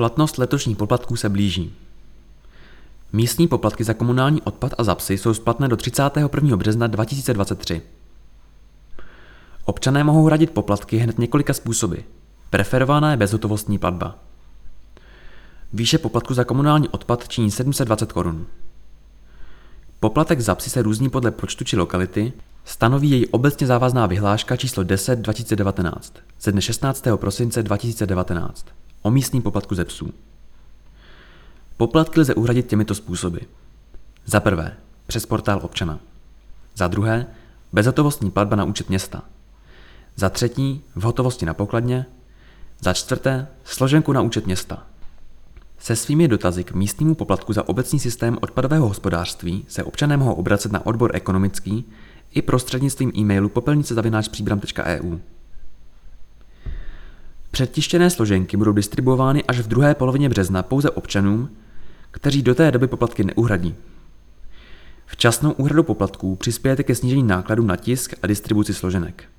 Platnost letošních poplatků se blíží. Místní poplatky za komunální odpad a za psy jsou splatné do 31. března 2023. Občané mohou hradit poplatky hned několika způsoby. Preferovaná je bezhotovostní platba. Výše poplatku za komunální odpad činí 720 korun. Poplatek za psy se různí podle počtu či lokality, stanoví její obecně závazná vyhláška číslo 10/2019 ze dne 16. prosince 2019 o místním poplatku ze psů. Poplatky lze uhradit těmito způsoby. Za prvé, přes portál občana. Za druhé, bezhotovostní platba na účet města. Za třetí, v hotovosti na pokladně. Za čtvrté, složenku na účet města. Se svými dotazy k místnímu poplatku za obecní systém odpadového hospodářství se občané mohou obracet na odbor ekonomický i prostřednictvím e-mailu popelnice@příbram.eu. Předtištěné složenky budou distribuovány až v druhé polovině března pouze občanům, kteří do té doby poplatky neuhradí. Včasnou úhradu poplatků přispějete ke snížení nákladů na tisk a distribuci složenek.